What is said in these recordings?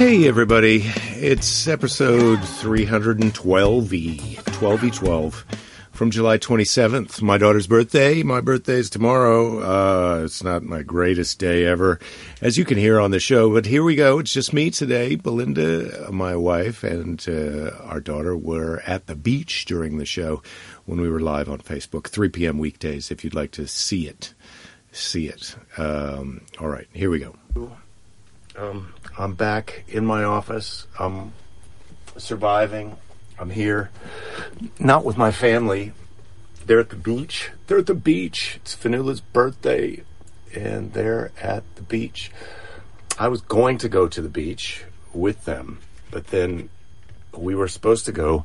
Hey everybody, it's episode 312E, 12E12, from July 27th, my daughter's birthday. My birthday's tomorrow. It's not my greatest day ever, as you can hear on the show, but here we go. It's just me today. Belinda, my wife, and our daughter were at the beach during the show when we were live on Facebook, 3 p.m. weekdays, if you'd like to see it. See it. All right, here we go. I'm back in my office. I'm surviving. I'm here. Not with my family. They're at the beach. It's Finola's birthday, and they're at the beach. I was going to go to the beach with them, but then we were supposed to go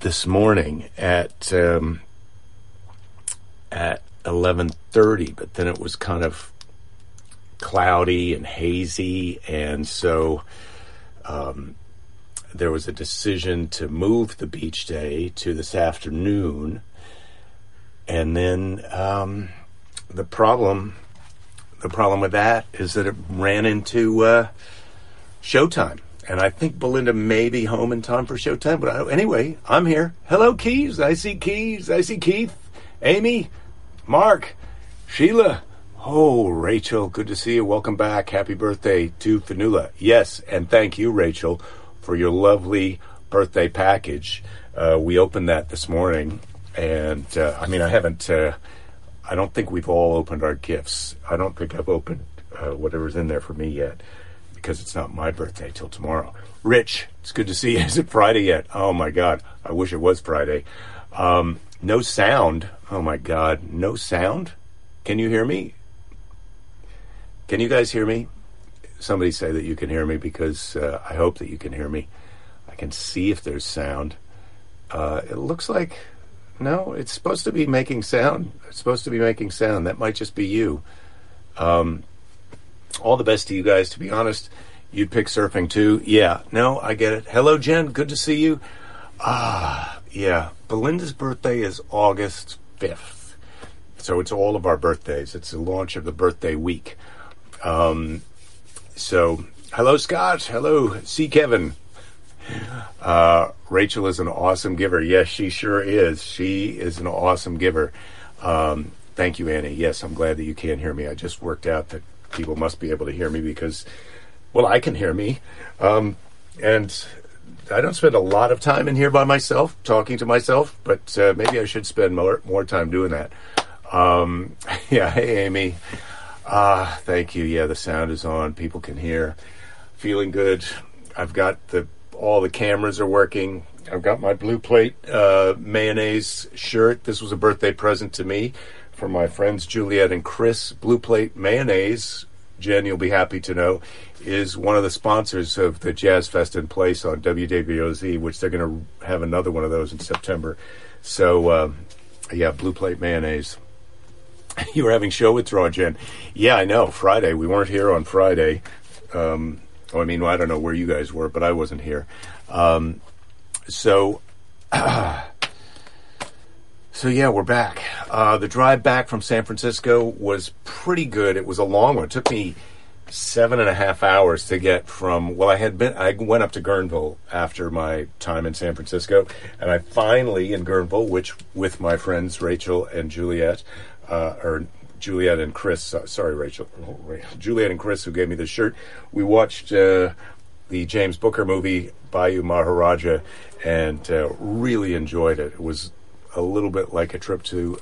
this morning at 11:30, but then it was kind of cloudy and hazy, and so there was a decision to move the beach day to this afternoon. And then the problem with that is that it ran into showtime, and I think Belinda may be home in time for showtime, but anyway, I'm here. Hello, Keys. I see Keith, Amy, Mark, Sheila. Oh, Rachel, good to see you. Welcome back. Happy birthday to Finola. Yes, and thank you, Rachel, for your lovely birthday package. We opened that this morning, and I don't think we've all opened our gifts. I don't think I've opened whatever's in there for me yet, because it's not my birthday till tomorrow. Rich, it's good to see you. Is it Friday yet? Oh, my God. I wish it was Friday. No sound. Oh, my God. No sound? Can you hear me? Can you guys hear me? Somebody say that you can hear me, because I hope that you can hear me. I can see if there's sound. It looks like, no, it's supposed to be making sound. That might just be you. All the best to you guys. To be honest, you'd pick surfing too. Yeah, no, I get it. Hello, Jen. Good to see you. Ah, yeah. Belinda's birthday is August 5th. So it's all of our birthdays. It's the launch of the birthday week. So hello, Scott. Hello, C. Kevin. Rachel is an awesome giver. Yes, she sure is. She is an awesome giver. Thank you, Annie. Yes, I'm glad that you can hear me. I just worked out that people must be able to hear me because, well, I can hear me. And I don't spend a lot of time in here by myself, talking to myself, but maybe I should spend more time doing that. Yeah, hey, Amy. Ah, thank you. Yeah, the sound is on. People can hear. Feeling good. I've got all the cameras are working. I've got my Blue Plate mayonnaise shirt. This was a birthday present to me from my friends Juliet and Chris. Blue Plate mayonnaise, Jen, you'll be happy to know, is one of the sponsors of the Jazz Fest in Place on WWOZ, which they're going to have another one of those in September. So, yeah, Blue Plate mayonnaise. You were having show withdrawal, Jen. Yeah, I know. Friday. We weren't here on Friday. I don't know where you guys were, but I wasn't here. So yeah, we're back. The drive back from San Francisco was pretty good. It was a long one. It took me 7.5 hours to get from... Well, I went up to Guerneville after my time in San Francisco, and I finally, in Guerneville, which with my friends Rachel and Juliet... Juliet and Chris, who gave me the shirt. We watched the James Booker movie, Bayou Maharaja, and really enjoyed it. It was a little bit like a trip to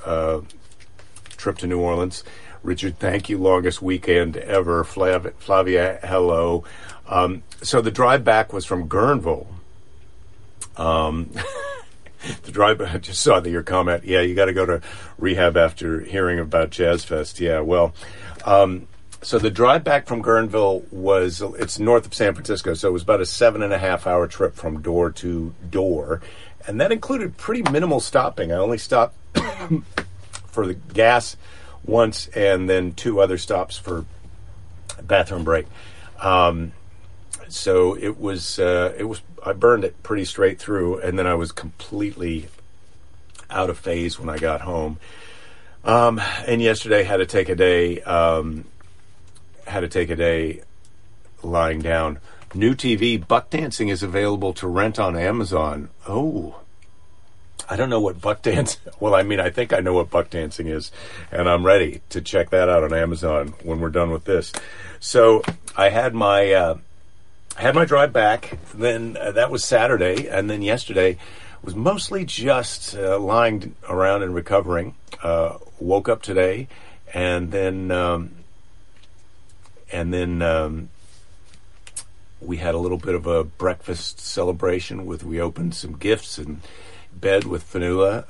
New Orleans. Richard, thank you. Longest weekend ever. Flavia, hello. So the drive back was from Guerneville. The drive, I just saw your comment. Yeah, you got to go to rehab after hearing about Jazz Fest. Yeah, well, so the drive back from Guerneville it's north of San Francisco, so it was about a 7.5 hour trip from door to door, and that included pretty minimal stopping. I only stopped for the gas once, and then two other stops for a bathroom break. So it was. I burned it pretty straight through, and then I was completely out of phase when I got home. And yesterday had to take a day lying down New TV Buck Dancing is available to rent on Amazon. Oh, I don't know what buck dance... Well, I mean, I think I know what buck dancing is, and I'm ready to check that out on Amazon when we're done with this. So I had my drive back. Then that was Saturday, and then yesterday was mostly just lying around and recovering. Woke up today, and then we had a little bit of a breakfast celebration with. We opened some gifts and. Bed with Finola,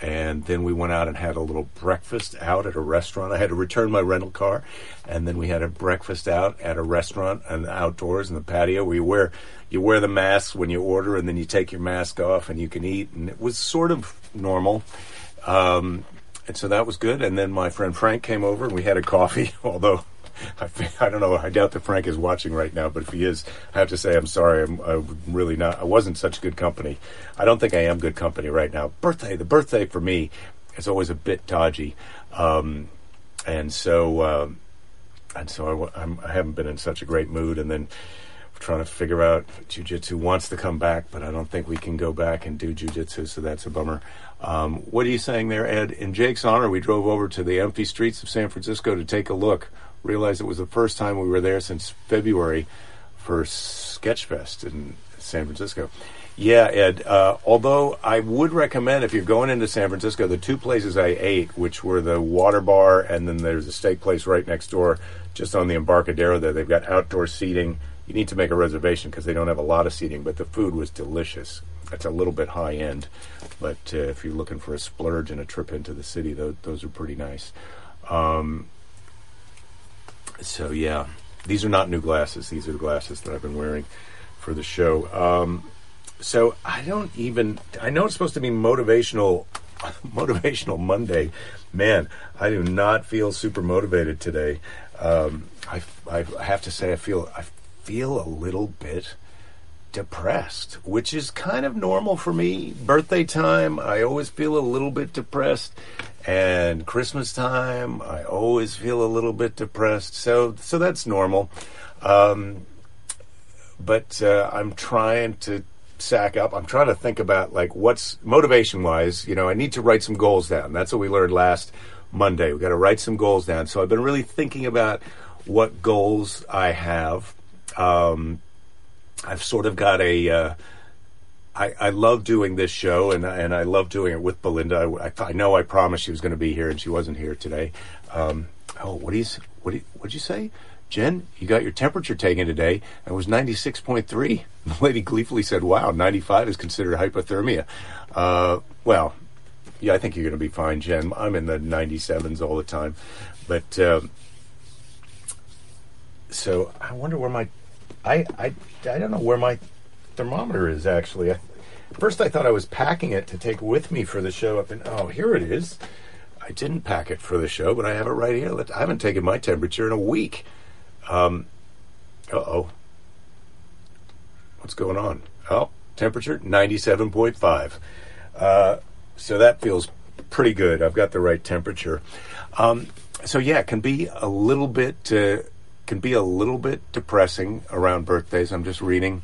and then we went out and had a little breakfast out at a restaurant. I had to return my rental car, and then we had a breakfast out at a restaurant and outdoors in the patio where you wear the mask when you order, and then you take your mask off and you can eat, and it was sort of normal, and so that was good. And then my friend Frank came over and we had a coffee, although I don't know. I doubt that Frank is watching right now, but if he is, I have to say I'm sorry. I'm really not. I wasn't such good company. I don't think I am good company right now. The birthday for me is always a bit dodgy, and so I haven't been in such a great mood. And then we're trying to figure out jiu-jitsu wants to come back, but I don't think we can go back and do jiu-jitsu, so that's a bummer. What are you saying there, Ed? In Jake's honor, we drove over to the empty streets of San Francisco to take a look. Realized it was the first time we were there since February for Sketchfest in San Francisco. Yeah, Ed, although I would recommend if you're going into San Francisco, the two places I ate, which were the Waterbar, and then there's a steak place right next door, just on the Embarcadero there. They've got outdoor seating. You need to make a reservation because they don't have a lot of seating, but the food was delicious. It's a little bit high end, but if you're looking for a splurge and a trip into the city, those are pretty nice. So, yeah, these are not new glasses. These are the glasses that I've been wearing for the show. So I know it's supposed to be motivational Monday. Man, I do not feel super motivated today. I have to say I feel a little bit depressed, which is kind of normal for me. Birthday time, I always feel a little bit depressed. And Christmas time, I always feel a little bit depressed, so that's normal. But I'm trying to sack up. I'm trying to think about like what's motivation-wise. You know, I need to write some goals down. That's what we learned last Monday. We got to write some goals down. So I've been really thinking about what goals I have. I've sort of got a. I love doing this show, and I love doing it with Belinda. I know I promised she was going to be here, and she wasn't here today. What'd you say? Jen, you got your temperature taken today, and it was 96.3. The lady gleefully said, wow, 95 is considered hypothermia. Well, yeah, I think you're going to be fine, Jen. I'm in the 97s all the time. But, so I wonder where my... I don't know where my... thermometer is actually. First I thought I was packing it to take with me for the show up in, oh, here it is. I didn't pack it for the show, but I have it right here. I haven't taken my temperature in a week. What's going on? Oh, temperature 97.5. So that feels pretty good. I've got the right temperature. So yeah, it can be a little bit depressing around birthdays. I'm just reading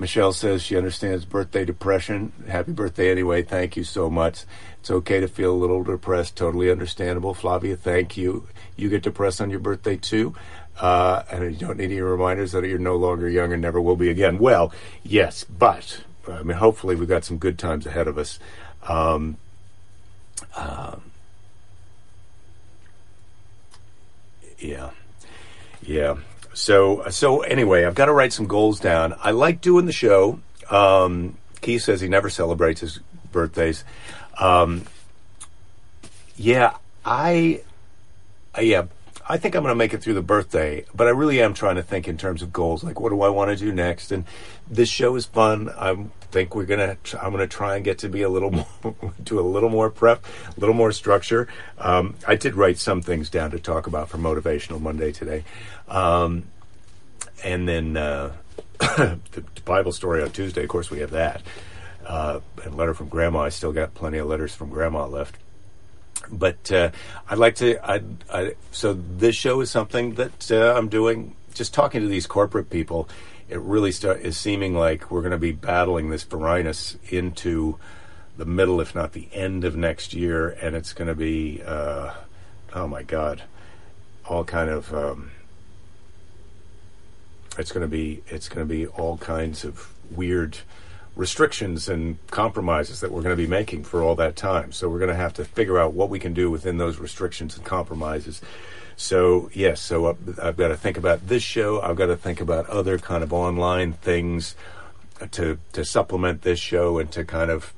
Michelle says she understands birthday depression. Happy birthday anyway. Thank you so much. It's okay to feel a little depressed. Totally understandable. Flavia, thank you. You get depressed on your birthday too. And you don't need any reminders that you're no longer young and never will be again. Well, yes, but I mean, hopefully we've got some good times ahead of us. Yeah. So anyway, I've got to write some goals down. I like doing the show. Keith says he never celebrates his birthdays. I think I'm going to make it through the birthday, but I really am trying to think in terms of goals. Like, what do I want to do next? And this show is fun. I'm going to try and get to be a little more, do a little more prep, a little more structure. I did write some things down to talk about for Motivational Monday today. And then the Bible story on Tuesday, of course, we have that. And letter from Grandma. I still got plenty of letters from Grandma left. But I'd like to. So this show is something that I'm doing just talking to these corporate people, it really is seeming like we're going to be battling this virus into the middle, if not the end of next year, and it's going to be, oh my God, all kind of, it's going to be all kinds of weird restrictions and compromises that we're going to be making for all that time. So we're going to have to figure out what we can do within those restrictions and compromises. So, yes, so I've got to think about this show. I've got to think about other kind of online things to supplement this show and to kind of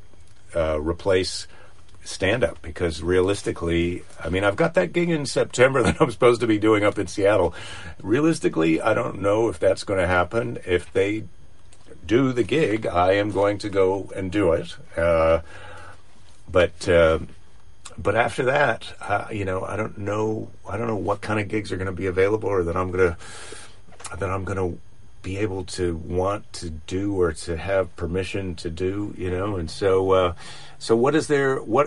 replace stand-up, because realistically, I mean, I've got that gig in September that I'm supposed to be doing up in Seattle. Realistically, I don't know if that's going to happen. If they do the gig, I am going to go and do it. But after that, I don't know what kind of gigs are going to be available, or that I'm going to be able to want to do or to have permission to do, you know. And so, so what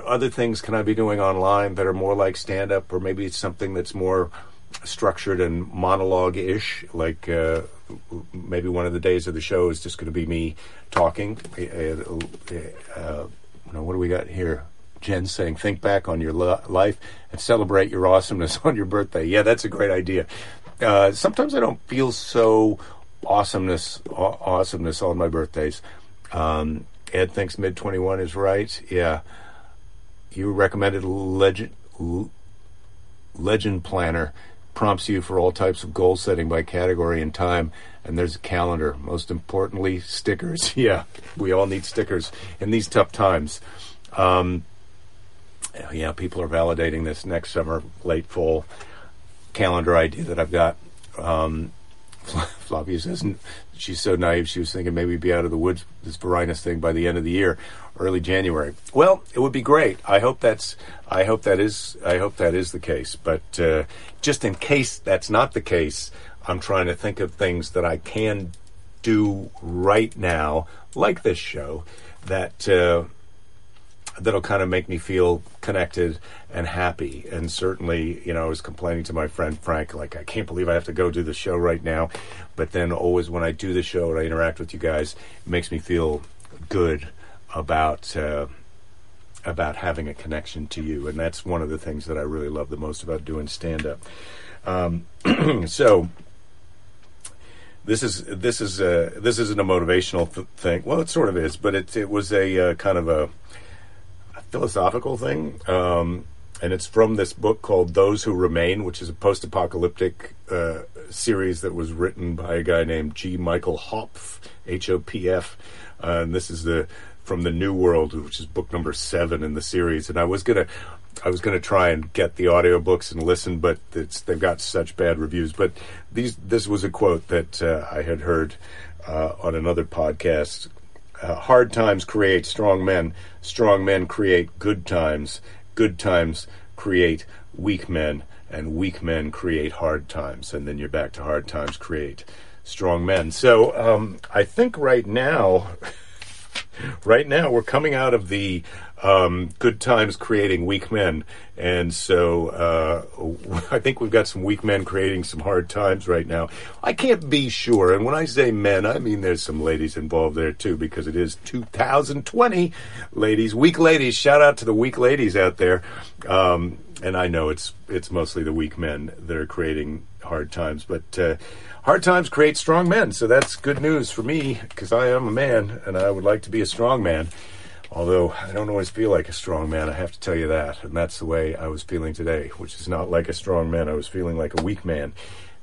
other things can I be doing online that are more like stand up, or maybe it's something that's more structured and monologue-ish, like, maybe one of the days of the show is just going to be me talking. What do we got here? Jen's saying, think back on your life and celebrate your awesomeness on your birthday. Yeah, that's a great idea. Sometimes I don't feel so awesomeness on my birthdays. Ed thinks mid-21 is right. Yeah. You recommended Legend Planner. Prompts you for all types of goal setting by category and time, and there's a calendar. Most importantly, stickers. Yeah, we all need stickers in these tough times. Yeah, people are validating this next summer, late fall calendar idea that I've got. Flavia says she's so naive, she was thinking maybe we'd be out of the woods, this varinus thing, by the end of the year, early January. Well, it would be great. I hope that is the case. But just in case that's not the case, I'm trying to think of things that I can do right now, like this show, that'll kind of make me feel connected and happy. And certainly, you know, I was complaining to my friend Frank, like, I can't believe I have to go do the show right now. But then always when I do the show and I interact with you guys, it makes me feel good about having a connection to you. And that's one of the things that I really love the most about doing stand-up. So this isn't a motivational thing. Well, it sort of is, but it was a kind of a philosophical thing, and it's from this book called Those Who Remain, which is a post-apocalyptic series that was written by a guy named G. Michael Hopf, H-O-P-F, and this is From the New World, which is book number 7 in the series. And I was gonna try and get the audiobooks and listen, but they've got such bad reviews. But this was a quote that I had heard on another podcast. Hard times create strong men create good times create weak men, and weak men create hard times, and then you're back to hard times create strong men. So I think right now we're coming out of the good times creating weak men, and so I think we've got some weak men creating some hard times right now. I can't be sure, and when I say men, I mean there's some ladies involved there too, because it is 2020. Ladies, weak ladies, shout out to the weak ladies out there. And I know it's mostly the weak men that are creating hard times, but hard times create strong men, so that's good news for me, because I am a man, and I would like to be a strong man. Although I don't always feel like a strong man, I have to tell you that. And that's the way I was feeling today, which is not like a strong man. I was feeling like a weak man.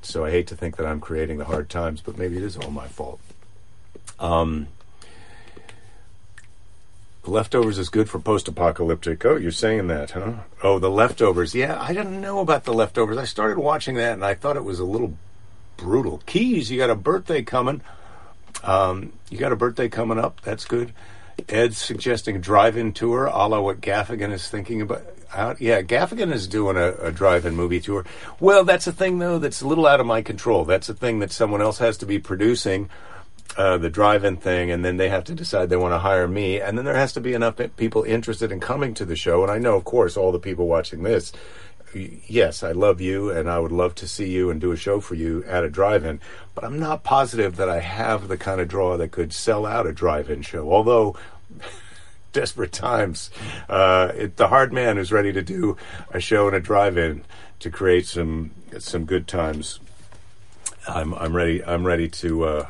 So I hate to think that I'm creating the hard times, but maybe it is all my fault. The Leftovers is good for post-apocalyptic. Oh, you're saying that, huh? Oh, The Leftovers. Yeah, I didn't know about The Leftovers. I started watching that, and I thought it was a little brutal. Keys, you got a birthday coming. You got a birthday coming up. That's good. Ed's suggesting a drive-in tour, a la what Gaffigan is thinking about. Yeah, Gaffigan is doing a drive-in movie tour. Well, that's a thing, though, that's a little out of my control. That's a thing that someone else has to be producing. the drive-in thing, and then they have to decide they want to hire me, and then there has to be enough people interested in coming to the show. And I know, of course, all the people watching this, yes, I love you, and I would love to see you and do a show for you at a drive-in, but I'm not positive that I have the kind of draw that could sell out a drive-in show, although... desperate times. The hard man is ready to do a show and a drive-in to create some good times. I'm ready to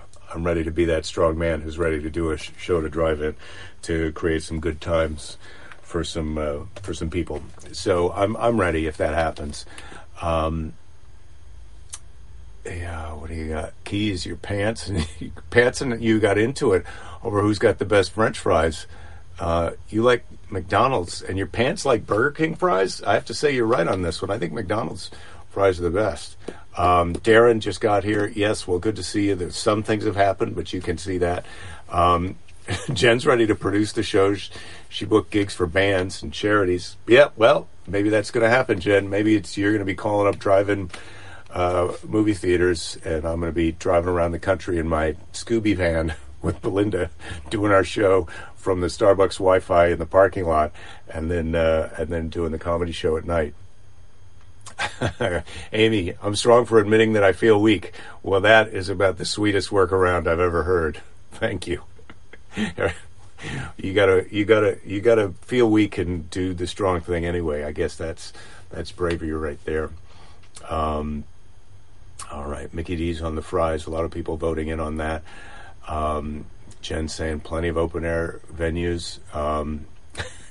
be that strong man who's ready to do a show and a drive-in to create some good times for some people. So I'm ready if that happens. Yeah, what do you got? Keys, your pants, and you got into it over who's got the best French fries. You like McDonald's and your pants like Burger King fries? I have to say you're right on this one. I think McDonald's fries are the best. Darren just got here. Yes, well, good to see you. There's some things have happened, but you can see that. Jen's ready to produce the show. She booked gigs for bands and charities. Yeah, well, maybe that's going to happen, Jen. Maybe it's you're going to be calling up drive-in movie theaters, and I'm going to be driving around the country in my Scooby van with Belinda doing our show from the Starbucks Wi-Fi in the parking lot, and then doing the comedy show at night. Amy, I'm strong for admitting that I feel weak. Well, that is about the sweetest workaround I've ever heard. Thank you. you gotta feel weak and do the strong thing anyway. I guess that's bravery right there. All right, Mickey D's on the fries. A lot of people voting in on that. Jen's saying plenty of open air venues.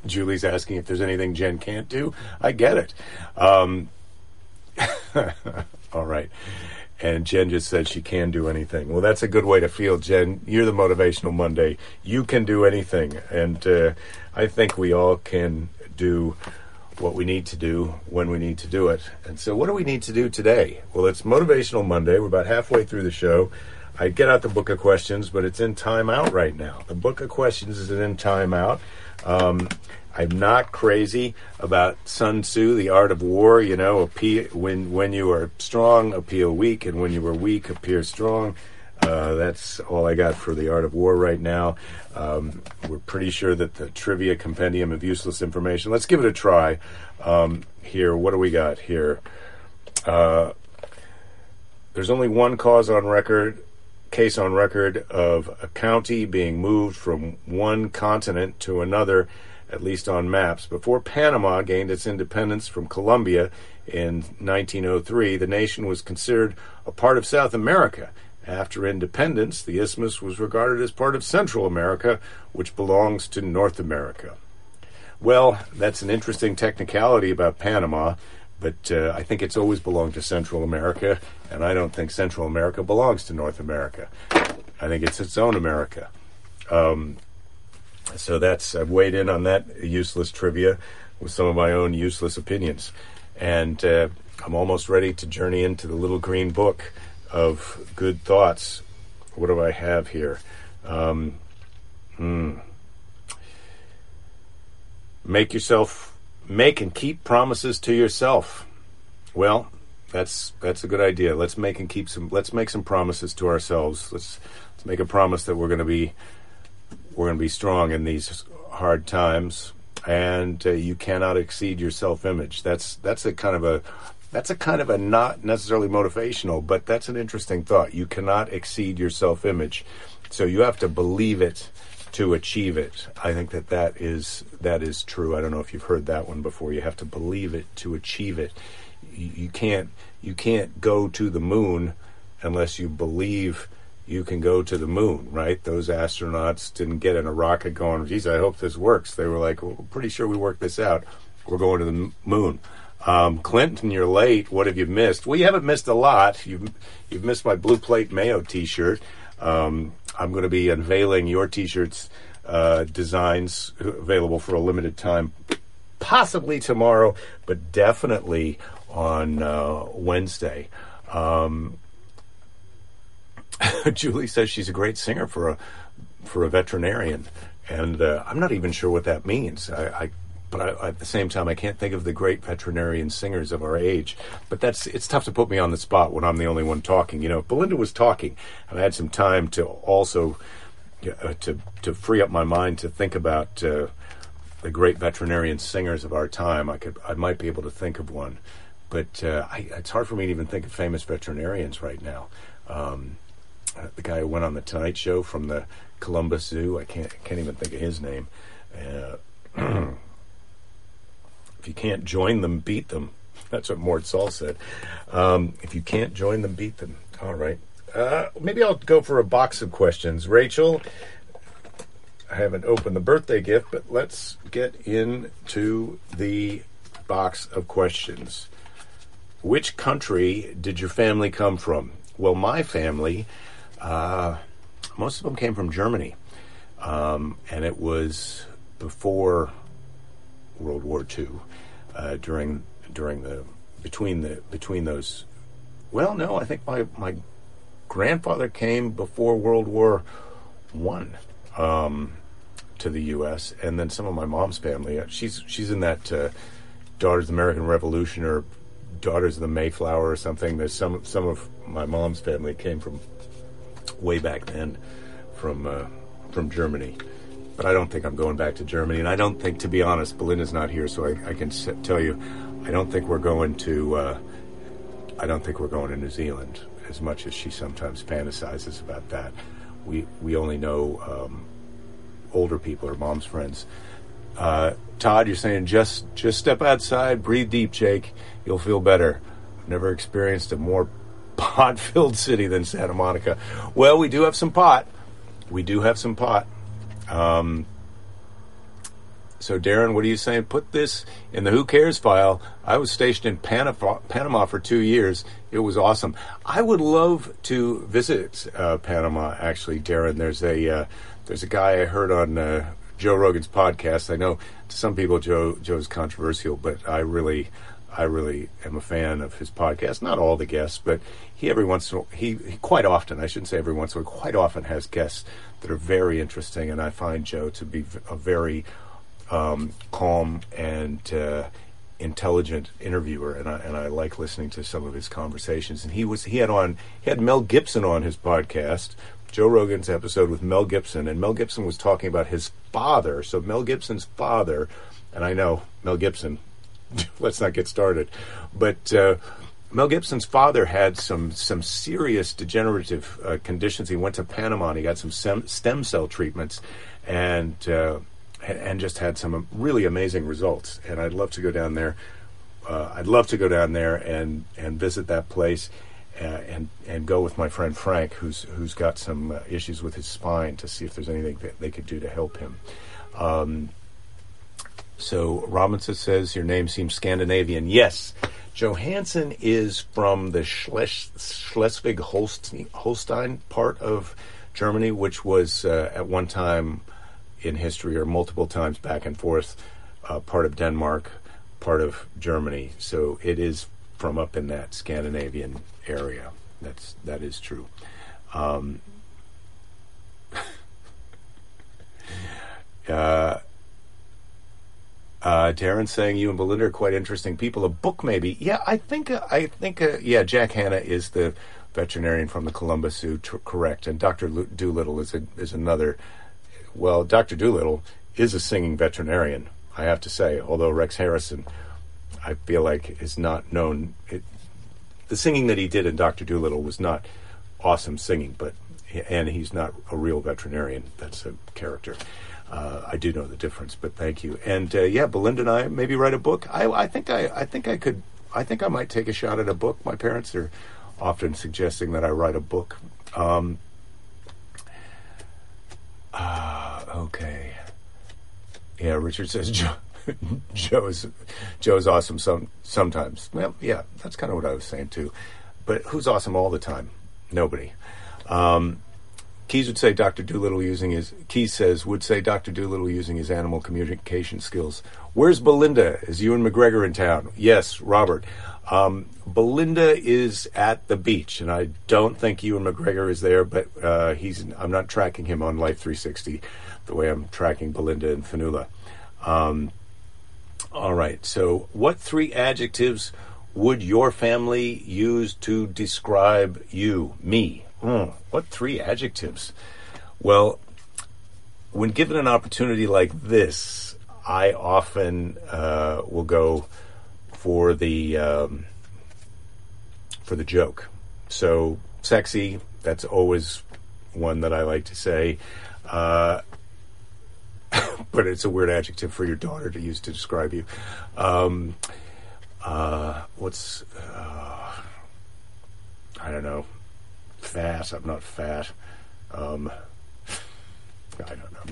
Julie's asking if there's anything Jen can't do. I get it. All right. And Jen just said she can do anything. Well, that's a good way to feel, Jen. You're the Motivational Monday. You can do anything. And I think we all can do what we need to do when we need to do it. And so what do we need to do today? Well, it's Motivational Monday. We're about halfway through the show. I get out the book of questions, but it's in timeout right now. The book of questions is in timeout. I'm not crazy about Sun Tzu, The Art of War. You know, when you are strong, appear weak, and when you are weak, appear strong. That's all I got for The Art of War right now. We're pretty sure that the trivia compendium of useless information. Let's give it a try. Here, what do we got here? There's only one case on record of a county being moved from one continent to another, at least on maps. Before Panama gained its independence from Colombia in 1903, the nation was considered a part of South America. After independence, the isthmus was regarded as part of Central America, which belongs to North America. Well, that's an interesting technicality about Panama. But I think it's always belonged to Central America, and I don't think Central America belongs to North America. I think it's its own America. So I've weighed in on that useless trivia with some of my own useless opinions. And I'm almost ready to journey into the little green book of good thoughts. What do I have here? Make and keep promises to yourself. Well, that's a good idea. Let's make some promises to ourselves. Let's make a promise that we're going to be strong in these hard times, and you cannot exceed your self-image. That's a kind of a not necessarily motivational, but that's an interesting thought. You cannot exceed your self-image, so you have to believe it to achieve it. I think that is true. I don't know if you've heard that one before. You have to believe it to achieve it. You can't go to the moon unless you believe you can go to the moon, right? Those astronauts didn't get in a rocket going, geez, I hope this works. They were like, well, we're pretty sure we worked this out. We're going to the moon. Clinton, you're late. What have you missed? Well, you haven't missed a lot. You've missed my Blue Plate Mayo t-shirt. I'm going to be unveiling your t-shirts, designs available for a limited time, possibly tomorrow, but definitely on Wednesday. Julie says she's a great singer for a veterinarian, and I'm not even sure what that means. I but I, at the same time, I can't think of the great veterinarian singers of our age. But it's tough to put me on the spot when I'm the only one talking. You know, if Belinda was talking, and I had some time to also to free up my mind to think about the great veterinarian singers of our time. I might be able to think of one, but it's hard for me to even think of famous veterinarians right now. The guy who went on the Tonight Show from the Columbus Zoo, I can't even think of his name. If you can't join them, beat them. That's what Mort Saul said. If you can't join them, beat them. All right. Maybe I'll go for a box of questions. Rachel, I haven't opened the birthday gift, but let's get into the box of questions. Which country did your family come from? Well, my family, most of them came from Germany. And it was before World War II, I think my grandfather came before World War I to the U.S., and then some of my mom's family. She's in that Daughters of the American Revolution or Daughters of the Mayflower or something. There's some of my mom's family came from way back then from Germany. But I don't think I'm going back to Germany, and I don't think, to be honest, Belinda's not here, so I can tell you, I don't think we're going to New Zealand, as much as she sometimes fantasizes about that. We only know older people, or mom's friends. Todd, you're saying just step outside, breathe deep, Jake. You'll feel better. I've never experienced a more pot-filled city than Santa Monica. Well, we do have some pot. So, Darren, what are you saying? Put this in the Who Cares file. I was stationed in Panama for 2 years. It was awesome. I would love to visit Panama, actually, Darren. There's a guy I heard on Joe Rogan's podcast. I know to some people Joe's controversial, but I really am a fan of his podcast. Not all the guests, but he quite often has guests that are very interesting, and I find Joe to be a very calm and intelligent interviewer, and I like listening to some of his conversations. And he had Mel Gibson on his podcast, Joe Rogan's episode with Mel Gibson, and Mel Gibson was talking about his father. So Mel Gibson's father, and I know Mel Gibson, let's not get started, but Mel Gibson's father had some serious degenerative conditions. He went to Panama and he got some stem cell treatments, and just had some really amazing results. And I'd love to go down there. And visit that place, and go with my friend Frank, who's got some issues with his spine, to see if there's anything that they could do to help him. So Robinson says, your name seems Scandinavian. Yes, Johansson is from the Schleswig-Holstein part of Germany, which was at one time in history, or multiple times back and forth, part of Denmark, part of Germany. So it is from up in that Scandinavian area. That is true. Darren saying you and Belinda are quite interesting people. A book, maybe? Yeah, I think Jack Hanna is the veterinarian from the Columbus Zoo, correct? And Doctor Doolittle is another. Well, Dr. Doolittle is a singing veterinarian, I have to say, although Rex Harrison, I feel like, is not known. The singing that he did in Dr. Doolittle was not awesome singing, and he's not a real veterinarian. That's a character. I do know the difference, but thank you. And Belinda and I maybe write a book. I think I might take a shot at a book. My parents are often suggesting that I write a book. Okay. Yeah, Richard says Joe's awesome sometimes. Well, yeah, that's kind of what I was saying too. But who's awesome all the time? Nobody. Keyes would say Dr. Doolittle would say Dr. Doolittle using his animal communication skills. Where's Belinda? Is Ewan McGregor in town? Yes, Robert. Belinda is at the beach, and I don't think Ewan McGregor is there, but I'm not tracking him on Life 360 the way I'm tracking Belinda and Finola. All right. So what three adjectives would your family use to describe you, me? What three adjectives? Well, when given an opportunity like this, I often will go for the joke. So sexy, that's always one that I like to say. But it's a weird adjective for your daughter to use to describe you. I don't know. Fat. I'm not fat. I don't know.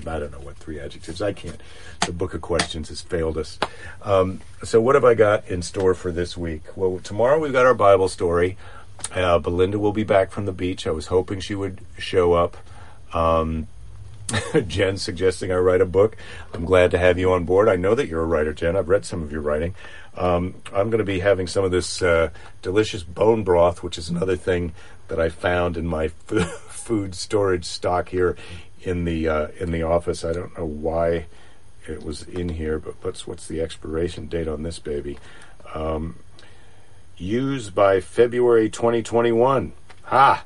I don't know what three adjectives. I can't. The book of questions has failed us. So what have I got in store for this week? Well, tomorrow we've got our Bible story. Belinda will be back from the beach. I was hoping she would show up. Jen suggesting I write a book. I'm glad to have you on board. I know that you're a writer, Jen. I've read some of your writing. I'm going to be having some of this delicious bone broth, which is another thing that I found in my food storage stock here in the office. I don't know why it was in here, but what's the expiration date on this baby? Used by February 2021. Ha!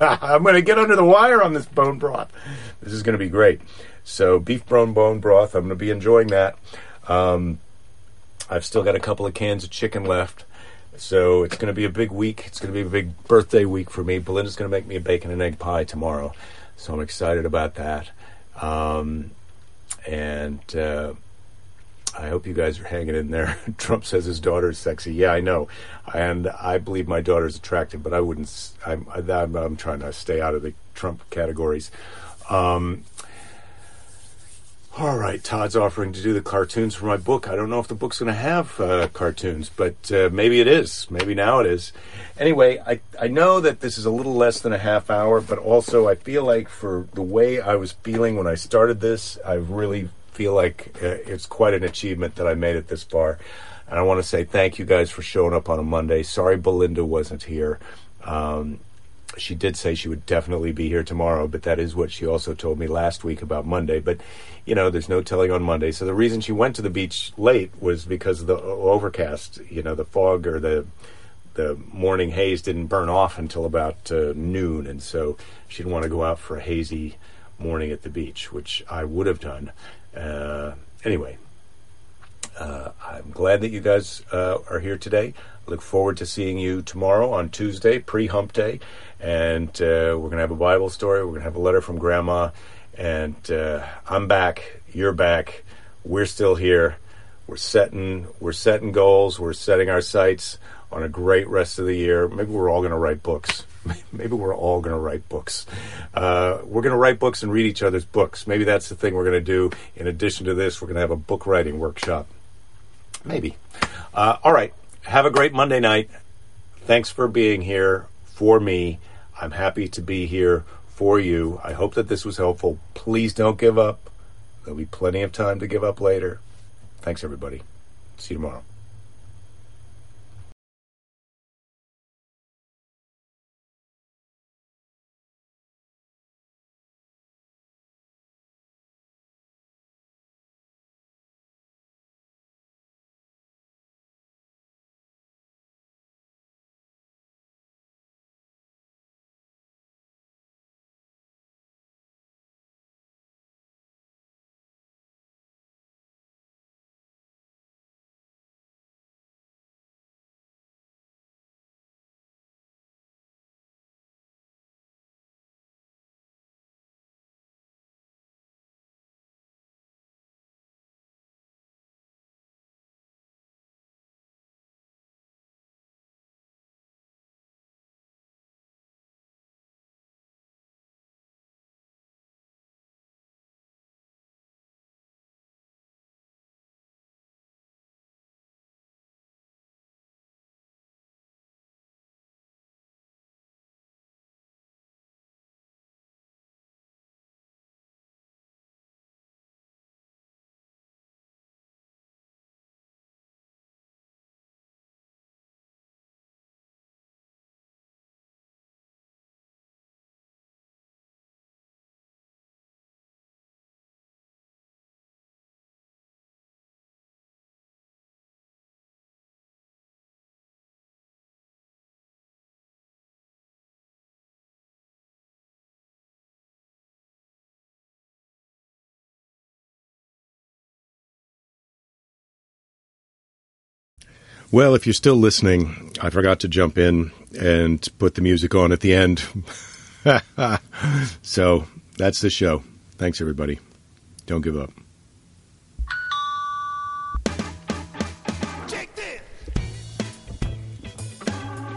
I'm going to get under the wire on this bone broth. This is going to be great. So beef bone broth, I'm going to be enjoying that. I've still got a couple of cans of chicken left. So it's going to be a big week. It's going to be a big birthday week for me. Belinda's going to make me a bacon and egg pie tomorrow. So I'm excited about that. I hope you guys are hanging in there. Trump says his daughter is sexy. Yeah, I know. And I believe my daughter is attractive, but I wouldn't... I'm trying to stay out of the Trump categories. All right, Todd's offering to do the cartoons for my book. I don't know if the book's going to have cartoons, but maybe it is. Maybe now it is. Anyway, I know that this is a little less than a half hour, but also I feel like for the way I was feeling when I started this, I really... feel like it's quite an achievement that I made it this far, and I want to say thank you guys for showing up on a Monday. Sorry Belinda wasn't here. She did say she would definitely be here tomorrow, but that is what she also told me last week about Monday. But you know, there's no telling on Monday. So the reason she went to the beach late was because of the overcast. You know, the fog or the morning haze didn't burn off until about noon, and so she didn't want to go out for a hazy morning at the beach, which I would have done. Anyway, I'm glad that you guys are here today. I look forward to seeing you tomorrow on Tuesday, pre-hump day. And we're going to have a Bible story. We're going to have a letter from Grandma. And I'm back. You're back. We're still here. We're setting goals. We're setting our sights on a great rest of the year. Maybe we're all going to write books. Maybe we're all going to write books. We're going to write books and read each other's books. Maybe that's the thing we're going to do. In addition to this, we're going to have a book writing workshop. Maybe. All right. Have a great Monday night. Thanks for being here for me. I'm happy to be here for you. I hope that this was helpful. Please don't give up. There'll be plenty of time to give up later. Thanks, everybody. See you tomorrow. Well, if you're still listening, I forgot to jump in and put the music on at the end. So that's the show. Thanks, everybody. Don't give up.